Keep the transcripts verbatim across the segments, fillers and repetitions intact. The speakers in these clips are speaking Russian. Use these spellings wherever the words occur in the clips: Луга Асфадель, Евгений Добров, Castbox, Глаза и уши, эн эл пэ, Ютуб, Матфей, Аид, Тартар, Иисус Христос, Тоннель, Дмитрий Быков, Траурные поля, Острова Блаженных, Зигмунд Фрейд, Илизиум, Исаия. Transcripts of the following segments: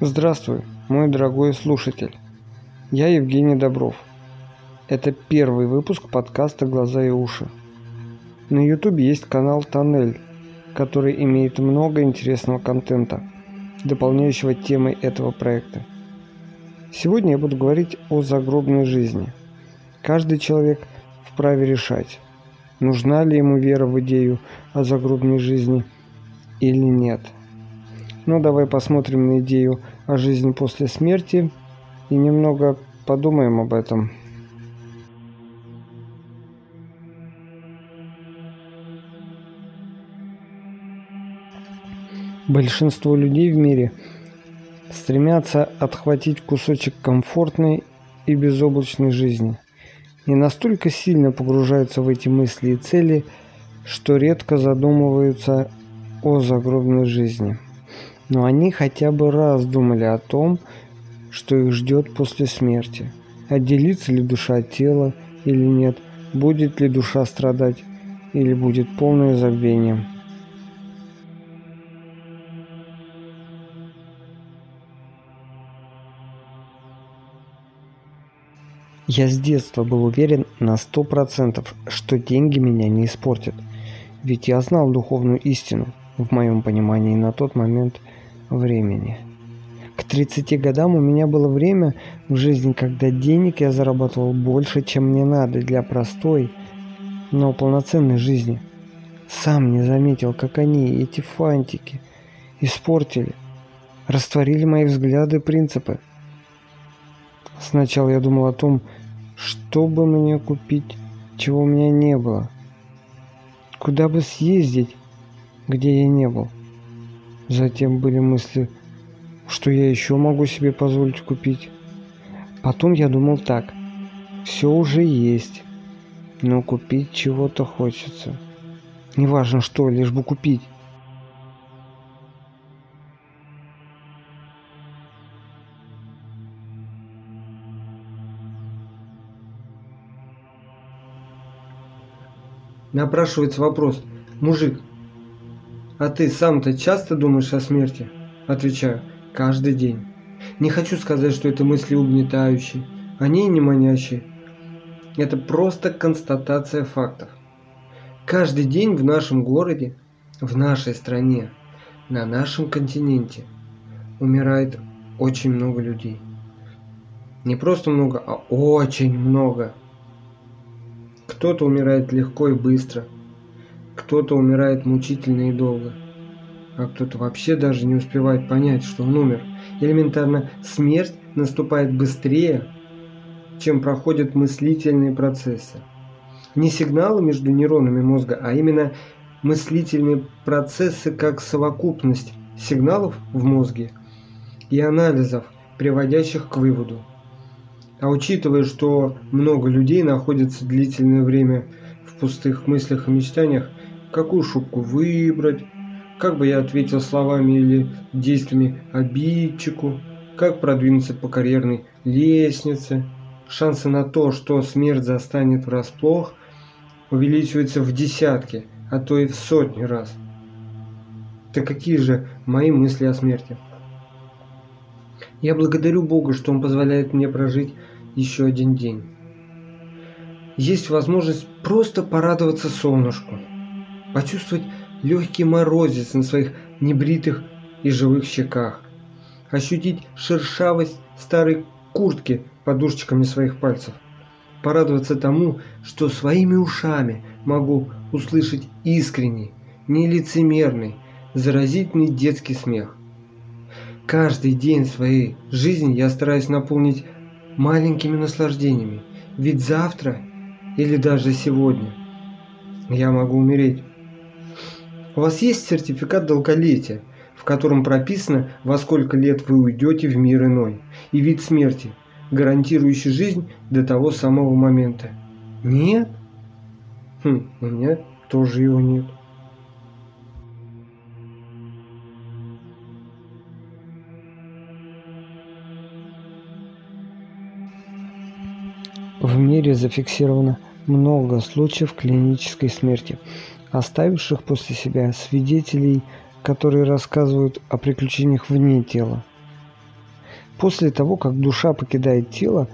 Здравствуй, мой дорогой слушатель. Я Евгений Добров. Это первый выпуск подкаста «Глаза и уши». На ютубе есть канал «Тоннель», который имеет много интересного контента, дополняющего темой этого проекта. Сегодня я буду говорить о загробной жизни. Каждый человек вправе решать, нужна ли ему вера в идею о загробной жизни или нет. Но давай посмотрим на идею о жизни после смерти и немного подумаем об этом. Большинство людей в мире стремятся отхватить кусочек комфортной и безоблачной жизни и настолько сильно погружаются в эти мысли и цели, что редко задумываются о загробной жизни. Но они хотя бы раз думали о том, что их ждет после смерти. Отделится ли душа от тела или нет, будет ли душа страдать или будет полное забвение. Я с детства был уверен на сто процентов, что деньги меня не испортят, ведь я знал духовную истину, в моем понимании, на тот момент времени. К тридцати годам у меня было время в жизни, когда денег я зарабатывал больше, чем мне надо для простой, но полноценной жизни. Сам не заметил, как они, эти фантики, испортили, растворили мои взгляды и принципы. Сначала я думал о том, что бы мне купить, чего у меня не было, куда бы съездить, где я не был. Затем были мысли, что я еще могу себе позволить купить. Потом я думал так: все уже есть, но купить чего-то хочется. Неважно что, лишь бы купить. Напрашивается вопрос: мужик, а ты сам-то часто думаешь о смерти? Отвечаю: каждый день. Не хочу сказать, что это мысли угнетающие, они не манящие. Это просто констатация фактов. Каждый день в нашем городе, в нашей стране, на нашем континенте умирает очень много людей. Не просто много, а очень много. Кто-то умирает легко и быстро. Кто-то умирает мучительно и долго, а кто-то вообще даже не успевает понять, что он умер. Элементарно, смерть наступает быстрее, чем проходят мыслительные процессы. Не сигналы между нейронами мозга, а именно мыслительные процессы как совокупность сигналов в мозге и анализов, приводящих к выводу. А учитывая, что много людей находится длительное время в пустых мыслях и мечтаниях, какую шубку выбрать, как бы я ответил словами или действиями обидчику, как продвинуться по карьерной лестнице. Шансы на то, что смерть застанет врасплох, увеличиваются в десятки, а то и в сотни раз. Так какие же мои мысли о смерти? Я благодарю Бога, что Он позволяет мне прожить еще один день. Есть возможность просто порадоваться солнышку, почувствовать легкий морозец на своих небритых и живых щеках, ощутить шершавость старой куртки подушечками своих пальцев, порадоваться тому, что своими ушами могу услышать искренний, нелицемерный, заразительный детский смех. Каждый день своей жизни я стараюсь наполнить маленькими наслаждениями, ведь завтра или даже сегодня я могу умереть. У вас есть сертификат долголетия, в котором прописано, во сколько лет вы уйдете в мир иной, и вид смерти, гарантирующий жизнь до того самого момента? Нет? Хм, у меня тоже его нет. В мире зафиксировано много случаев клинической смерти, оставивших после себя свидетелей, которые рассказывают о приключениях вне тела. После того, как душа покидает тело,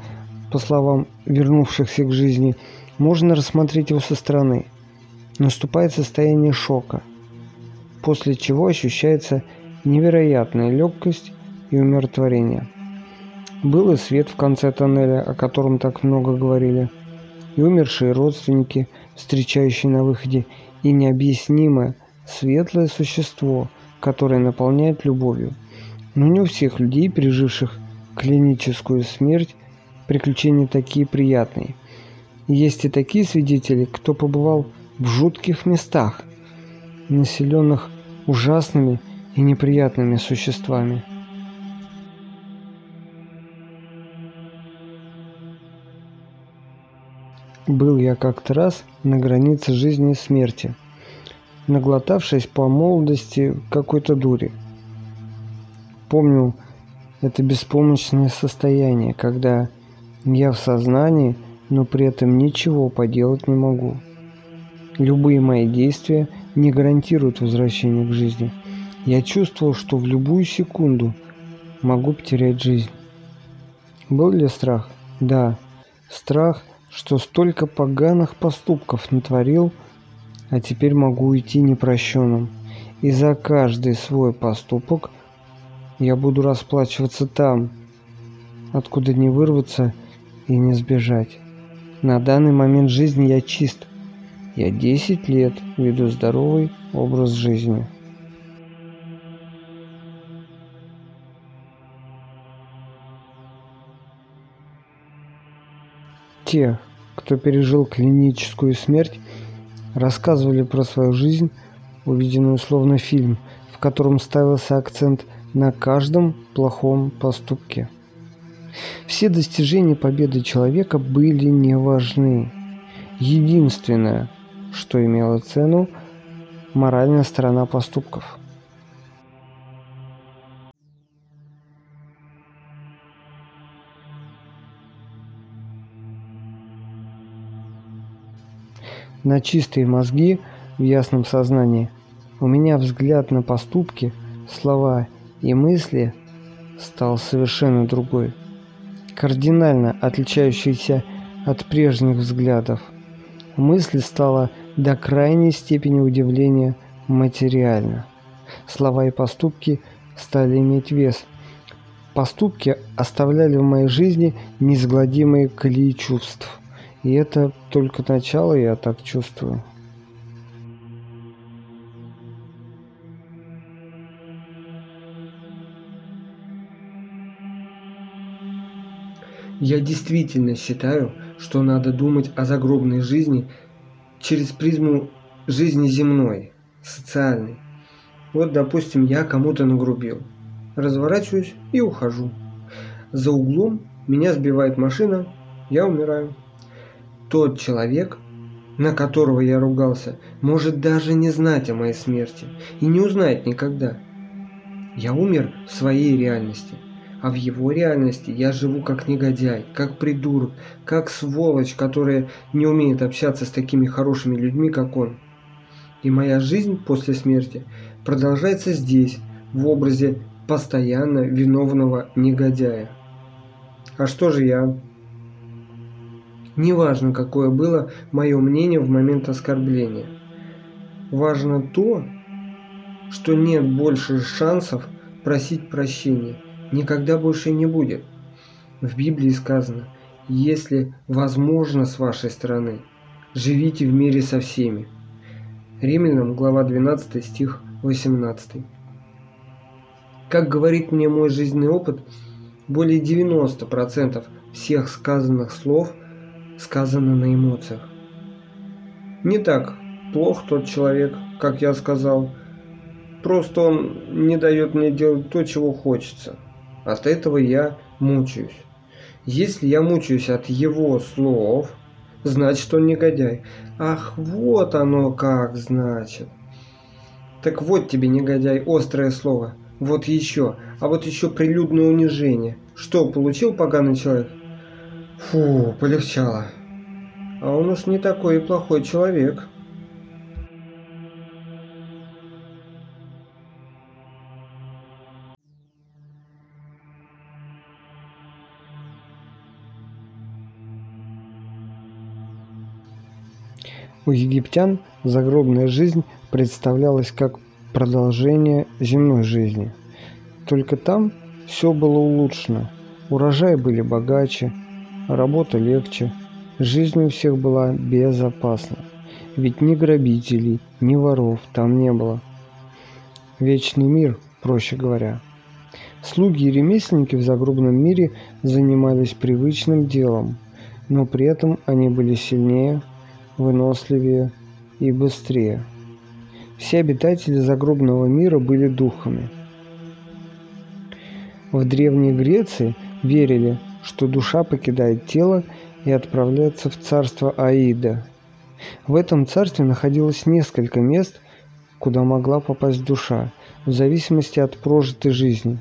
по словам вернувшихся к жизни, можно рассмотреть его со стороны. Наступает состояние шока, после чего ощущается невероятная легкость и умиротворение. Был и свет в конце тоннеля, о котором так много говорили, и умершие родственники, встречающие на выходе, и необъяснимое светлое существо, которое наполняет любовью. Но не у всех людей, переживших клиническую смерть, приключения такие приятные. Есть и такие свидетели, кто побывал в жутких местах, населенных ужасными и неприятными существами. Был я как-то раз на границе жизни и смерти, наглотавшись по молодости какой-то дури. Помню это беспомощное состояние, когда я в сознании, но при этом ничего поделать не могу. Любые мои действия не гарантируют возвращение к жизни. Я чувствовал, что в любую секунду могу потерять жизнь. Был ли страх? Да, страх, что столько поганых поступков натворил, а теперь могу уйти непрощенным. И за каждый свой поступок я буду расплачиваться там, откуда не вырваться и не сбежать. На данный момент жизни я чист. Я десять лет веду здоровый образ жизни. Те, кто пережил клиническую смерть, рассказывали про свою жизнь, увиденную словно фильм, в котором ставился акцент на каждом плохом поступке. Все достижения победы человека были не важны. Единственное, что имело цену, моральная сторона поступков. На чистые мозги в ясном сознании у меня взгляд на поступки, слова и мысли стал совершенно другой, кардинально отличающийся от прежних взглядов. Мысль стала до крайней степени удивления материальна. Слова и поступки стали иметь вес. Поступки оставляли в моей жизни неизгладимые колеи чувств. И это только начало, я так чувствую. Я действительно считаю, что надо думать о загробной жизни через призму жизни земной, социальной. Вот, допустим, я кому-то нагрубил. Разворачиваюсь и ухожу. За углом меня сбивает машина, я умираю. Тот человек, на которого я ругался, может даже не знать о моей смерти и не узнает никогда. Я умер в своей реальности, а в его реальности я живу как негодяй, как придурок, как сволочь, которая не умеет общаться с такими хорошими людьми, как он. И моя жизнь после смерти продолжается здесь, в образе постоянно виновного негодяя. А что же я? Неважно, какое было мое мнение в момент оскорбления. Важно то, что нет больше шансов просить прощения. Никогда больше не будет. В Библии сказано: «Если возможно с вашей стороны, живите в мире со всеми». Римлянам, глава двенадцать, стих восемнадцать. Как говорит мне мой жизненный опыт, более девяносто процентов всех сказанных слов сказано на эмоциях. Не так плох тот человек, как я сказал. Просто он не дает мне делать то, чего хочется. От этого я мучаюсь. Если я мучаюсь от его слов, значит, он негодяй. Ах, вот оно как значит. Так вот тебе, негодяй, острое слово. Вот еще. А вот еще прилюдное унижение. Что получил поганый человек? Фу, полегчало. А он уж не такой и плохой человек. У египтян загробная жизнь представлялась как продолжение земной жизни. Только там все было улучшено, урожаи были богаче, работа легче, жизнь у всех была безопасна, ведь ни грабителей, ни воров там не было. Вечный мир, проще говоря. Слуги и ремесленники в загробном мире занимались привычным делом, но при этом они были сильнее, выносливее и быстрее. Все обитатели загробного мира были духами. В Древней Греции верили, что душа покидает тело и отправляется в царство Аида. В этом царстве находилось несколько мест, куда могла попасть душа, в зависимости от прожитой жизни.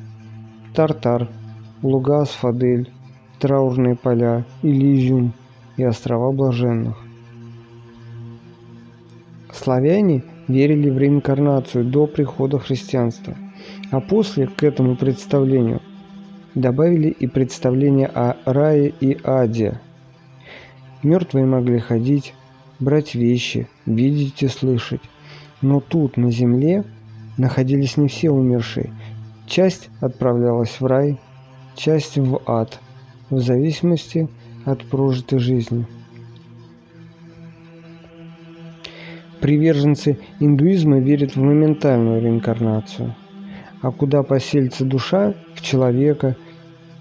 Тартар, Луга Асфадель, Траурные поля, Илизиум и Острова Блаженных. Славяне верили в реинкарнацию до прихода христианства, а после к этому представлению добавили и представление о рае и аде. Мертвые могли ходить, брать вещи, видеть и слышать. Но тут, на земле, находились не все умершие. Часть отправлялась в рай, часть в ад, в зависимости от прожитой жизни. Приверженцы индуизма верят в моментальную реинкарнацию. А куда поселится душа, в человека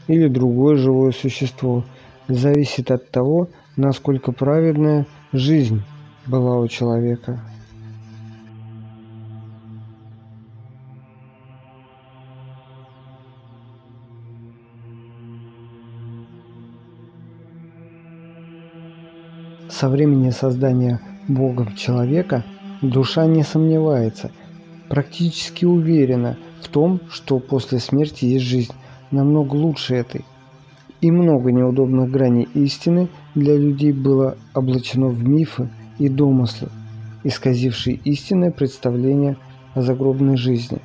или другое живое существо, зависит от того, насколько праведная жизнь была у человека. Со времени создания Богом человека душа не сомневается, практически уверена в том, что после смерти есть жизнь, намного лучше этой. И много неудобных граней истины для людей было облачено в мифы и домыслы, исказившие истинное представление о загробной жизни.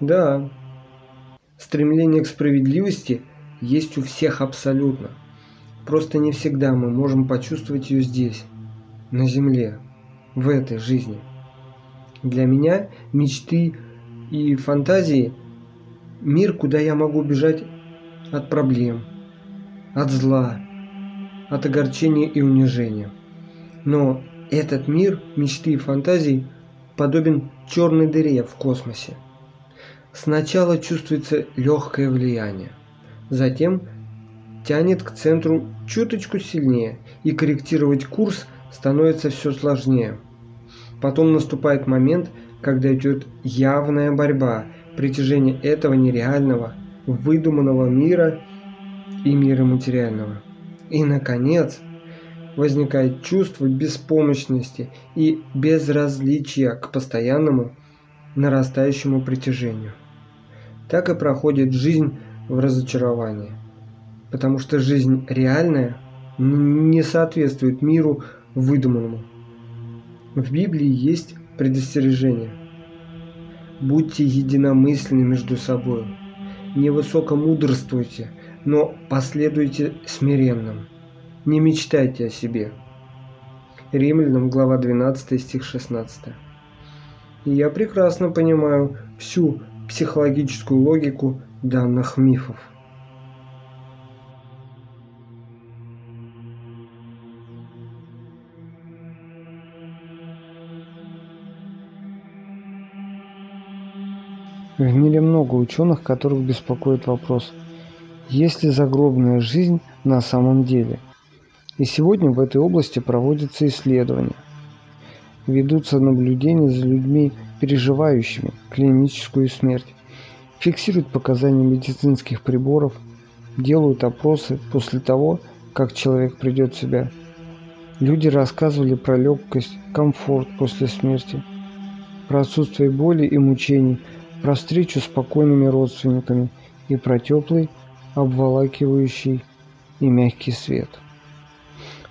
Да, стремление к справедливости есть у всех абсолютно. Просто не всегда мы можем почувствовать ее здесь, на земле, в этой жизни. Для меня мечты и фантазии – мир, куда я могу бежать от проблем, от зла, от огорчения и унижения. Но этот мир мечты и фантазий подобен черной дыре в космосе. Сначала чувствуется легкое влияние, затем тянет к центру чуточку сильнее, и корректировать курс становится все сложнее. Потом наступает момент, когда идет явная борьба, притяжение этого нереального, выдуманного мира и мира материального. И, наконец, возникает чувство беспомощности и безразличия к постоянному, нарастающему притяжению. Так и проходит жизнь в разочаровании, потому что жизнь реальная не соответствует миру выдуманному. В Библии есть предостережение: будьте единомысленны между собой, не высокомудрствуйте, но последуйте смиренным, не мечтайте о себе. Римлянам глава двенадцатая, стих шестнадцатый. И я прекрасно понимаю всю психологическую логику данных мифов. В мире много ученых, которых беспокоит вопрос, есть ли загробная жизнь на самом деле. И сегодня в этой области проводятся исследования. Ведутся наблюдения за людьми, переживающими клиническую смерть, фиксируют показания медицинских приборов, делают опросы после того, как человек придет в себя. Люди рассказывали про легкость, комфорт после смерти, про отсутствие боли и мучений, про встречу с покойными родственниками и про теплый, обволакивающий и мягкий свет.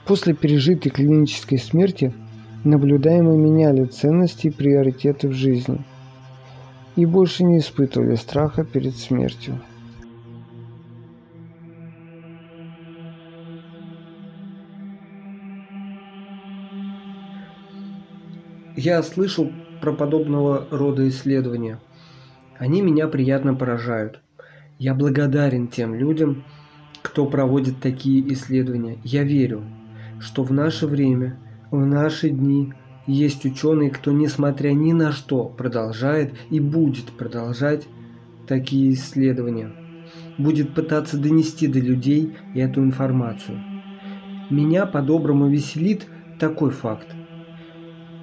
После пережитой клинической смерти наблюдаемо меняли ценности и приоритеты в жизни и больше не испытывали страха перед смертью. Я слышал про подобного рода исследования. Они меня приятно поражают. Я благодарен тем людям, кто проводит такие исследования. Я верю, что в наше время, в наши дни есть ученые, кто, несмотря ни на что, продолжает и будет продолжать такие исследования, будет пытаться донести до людей эту информацию. Меня по-доброму веселит такой факт.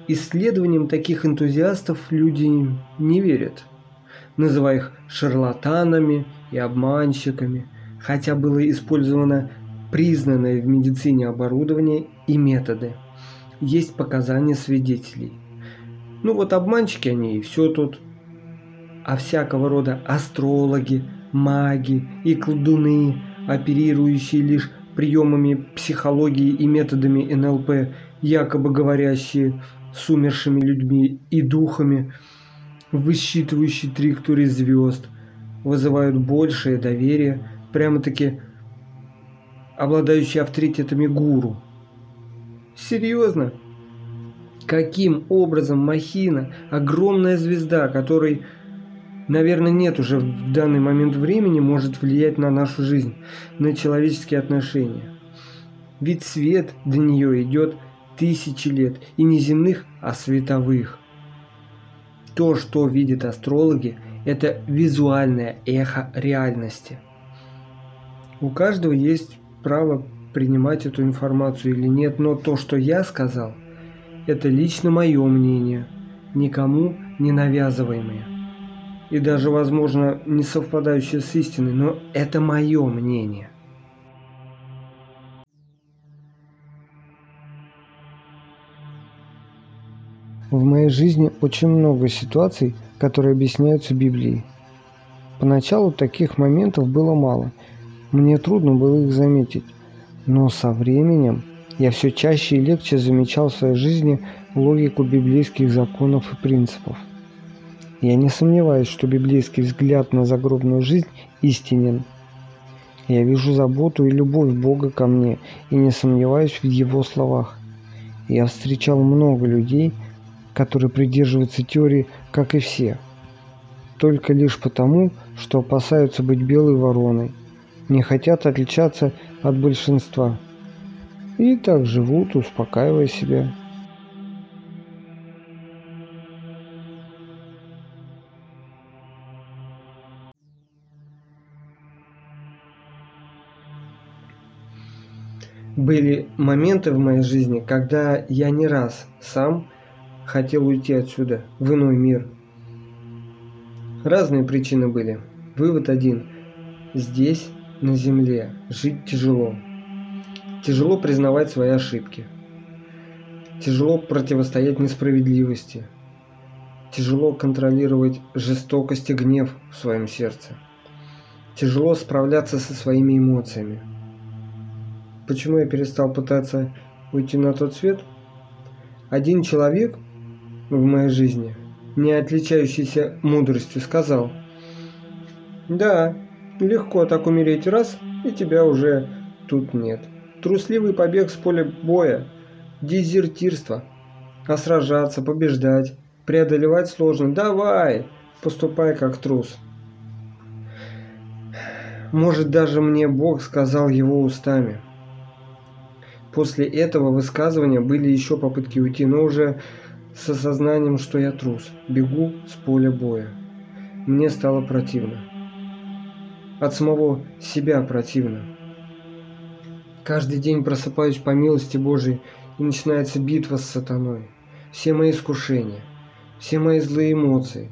Исследованиям таких энтузиастов люди не верят, называя их шарлатанами и обманщиками, хотя было использовано признанное в медицине оборудование и методы. Есть показания свидетелей. Ну вот обманщики они и все тут. А всякого рода астрологи, маги и колдуны, оперирующие лишь приемами психологии и методами эн эл пэ, якобы говорящие с умершими людьми и духами, высчитывающие траектории звезд, вызывают большее доверие, прямо-таки обладающие авторитетами гуру. Серьезно? Каким образом махина, огромная звезда, которой, наверное, нет уже в данный момент времени, может влиять на нашу жизнь, на человеческие отношения? Ведь свет до нее идет тысячи лет, и не земных, а световых. То, что видят астрологи, это визуальное эхо реальности. У каждого есть право принимать эту информацию или нет, но то, что я сказал, это лично мое мнение, никому не навязываемое, и даже, возможно, не совпадающее с истиной, но это мое мнение. В моей жизни очень много ситуаций, которые объясняются Библией. Поначалу таких моментов было мало, мне трудно было их заметить, но со временем я все чаще и легче замечал в своей жизни логику библейских законов и принципов. Я не сомневаюсь, что библейский взгляд на загробную жизнь истинен. Я вижу заботу и любовь Бога ко мне и не сомневаюсь в Его словах. Я встречал много людей, которые придерживаются теории, как и все, только лишь потому, что опасаются быть белой вороной, не хотят отличаться от большинства, и так живут, успокаивая себя. Были моменты в моей жизни, когда я не раз сам хотел уйти отсюда, в иной мир. Разные причины были. Вывод один. Здесь, на земле, жить тяжело. Тяжело признавать свои ошибки. Тяжело противостоять несправедливости. Тяжело контролировать жестокость и гнев в своем сердце. Тяжело справляться со своими эмоциями. Почему я перестал пытаться уйти на тот свет? Один человек в моей жизни, не отличающийся мудростью, сказал: «Да, легко так умереть раз, и тебя уже тут нет. Трусливый побег с поля боя, дезертирство, а сражаться, побеждать, преодолевать сложно. Давай, поступай как трус». Может, даже мне Бог сказал его устами. После этого высказывания были еще попытки уйти, но уже с осознанием, что я трус, бегу с поля боя. Мне стало противно. От самого себя противно. Каждый день просыпаюсь по милости Божией, и начинается битва с сатаной. Все мои искушения, все мои злые эмоции,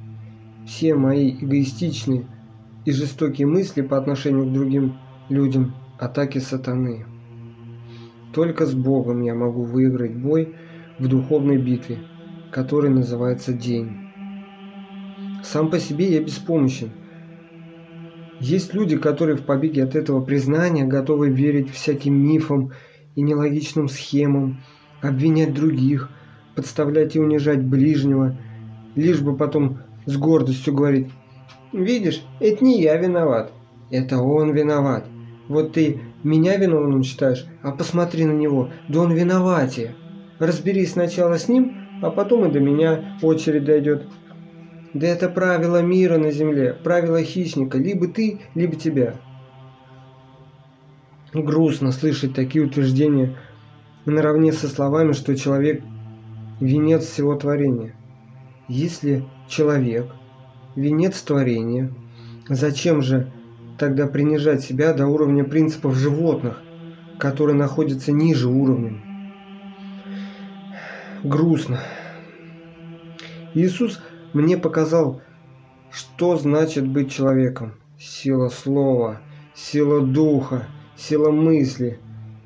все мои эгоистичные и жестокие мысли по отношению к другим людям – атаки сатаны. Только с Богом я могу выиграть бой в духовной битве, который называется день. Сам по себе я беспомощен. Есть люди, которые в побеге от этого признания готовы верить всяким мифам и нелогичным схемам, обвинять других, подставлять и унижать ближнего, лишь бы потом с гордостью говорить: «Видишь, это не я виноват, это он виноват. Вот ты меня виновным считаешь, а посмотри на него, да он виноватее. Разберись сначала с ним, а потом и до меня очередь дойдет». Да это правило мира на земле, правило хищника, либо ты, либо тебя. Грустно слышать такие утверждения наравне со словами, что человек – венец всего творения. Если человек – венец творения, зачем же тогда принижать себя до уровня принципов животных, которые находятся ниже уровня? Грустно. Иисус мне показал, что значит быть человеком. Сила слова, сила духа, сила мысли,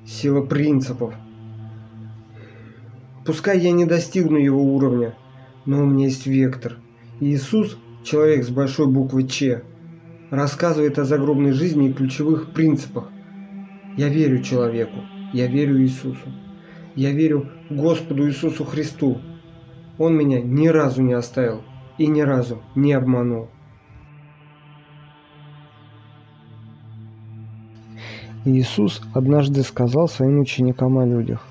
сила принципов. Пускай я не достигну его уровня, но у меня есть вектор. Иисус, человек с большой буквы «Ч», рассказывает о загробной жизни и ключевых принципах. Я верю человеку, я верю Иисусу, я верю Господу Иисусу Христу. Он меня ни разу не оставил и ни разу не обманул. Иисус однажды сказал своим ученикам о людях: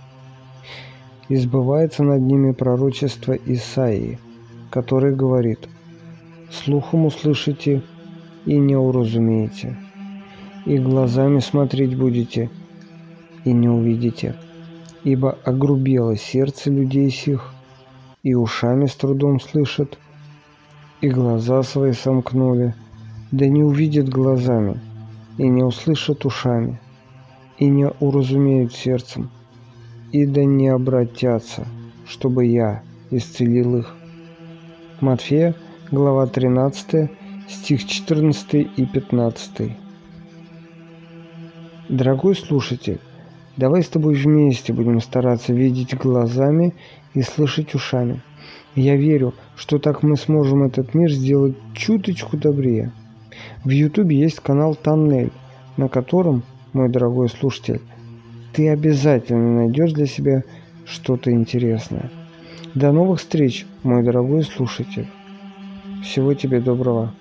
«И сбывается над ними пророчество Исаии, которое говорит: слухом услышите и не уразумеете, и глазами смотреть будете и не увидите, ибо огрубело сердце людей сих, и ушами с трудом слышат, и глаза свои сомкнули, да не увидят глазами, и не услышат ушами, и не уразумеют сердцем, и да не обратятся, чтобы я исцелил их». Матфея, глава тринадцатая, стих четырнадцатый и пятнадцатый. Дорогой слушатель, давай с тобой вместе будем стараться видеть глазами и слышать ушами. Я верю, что так мы сможем этот мир сделать чуточку добрее. В Ютубе есть канал «Тоннель», на котором, мой дорогой слушатель, ты обязательно найдешь для себя что-то интересное. До новых встреч, мой дорогой слушатель. Всего тебе доброго.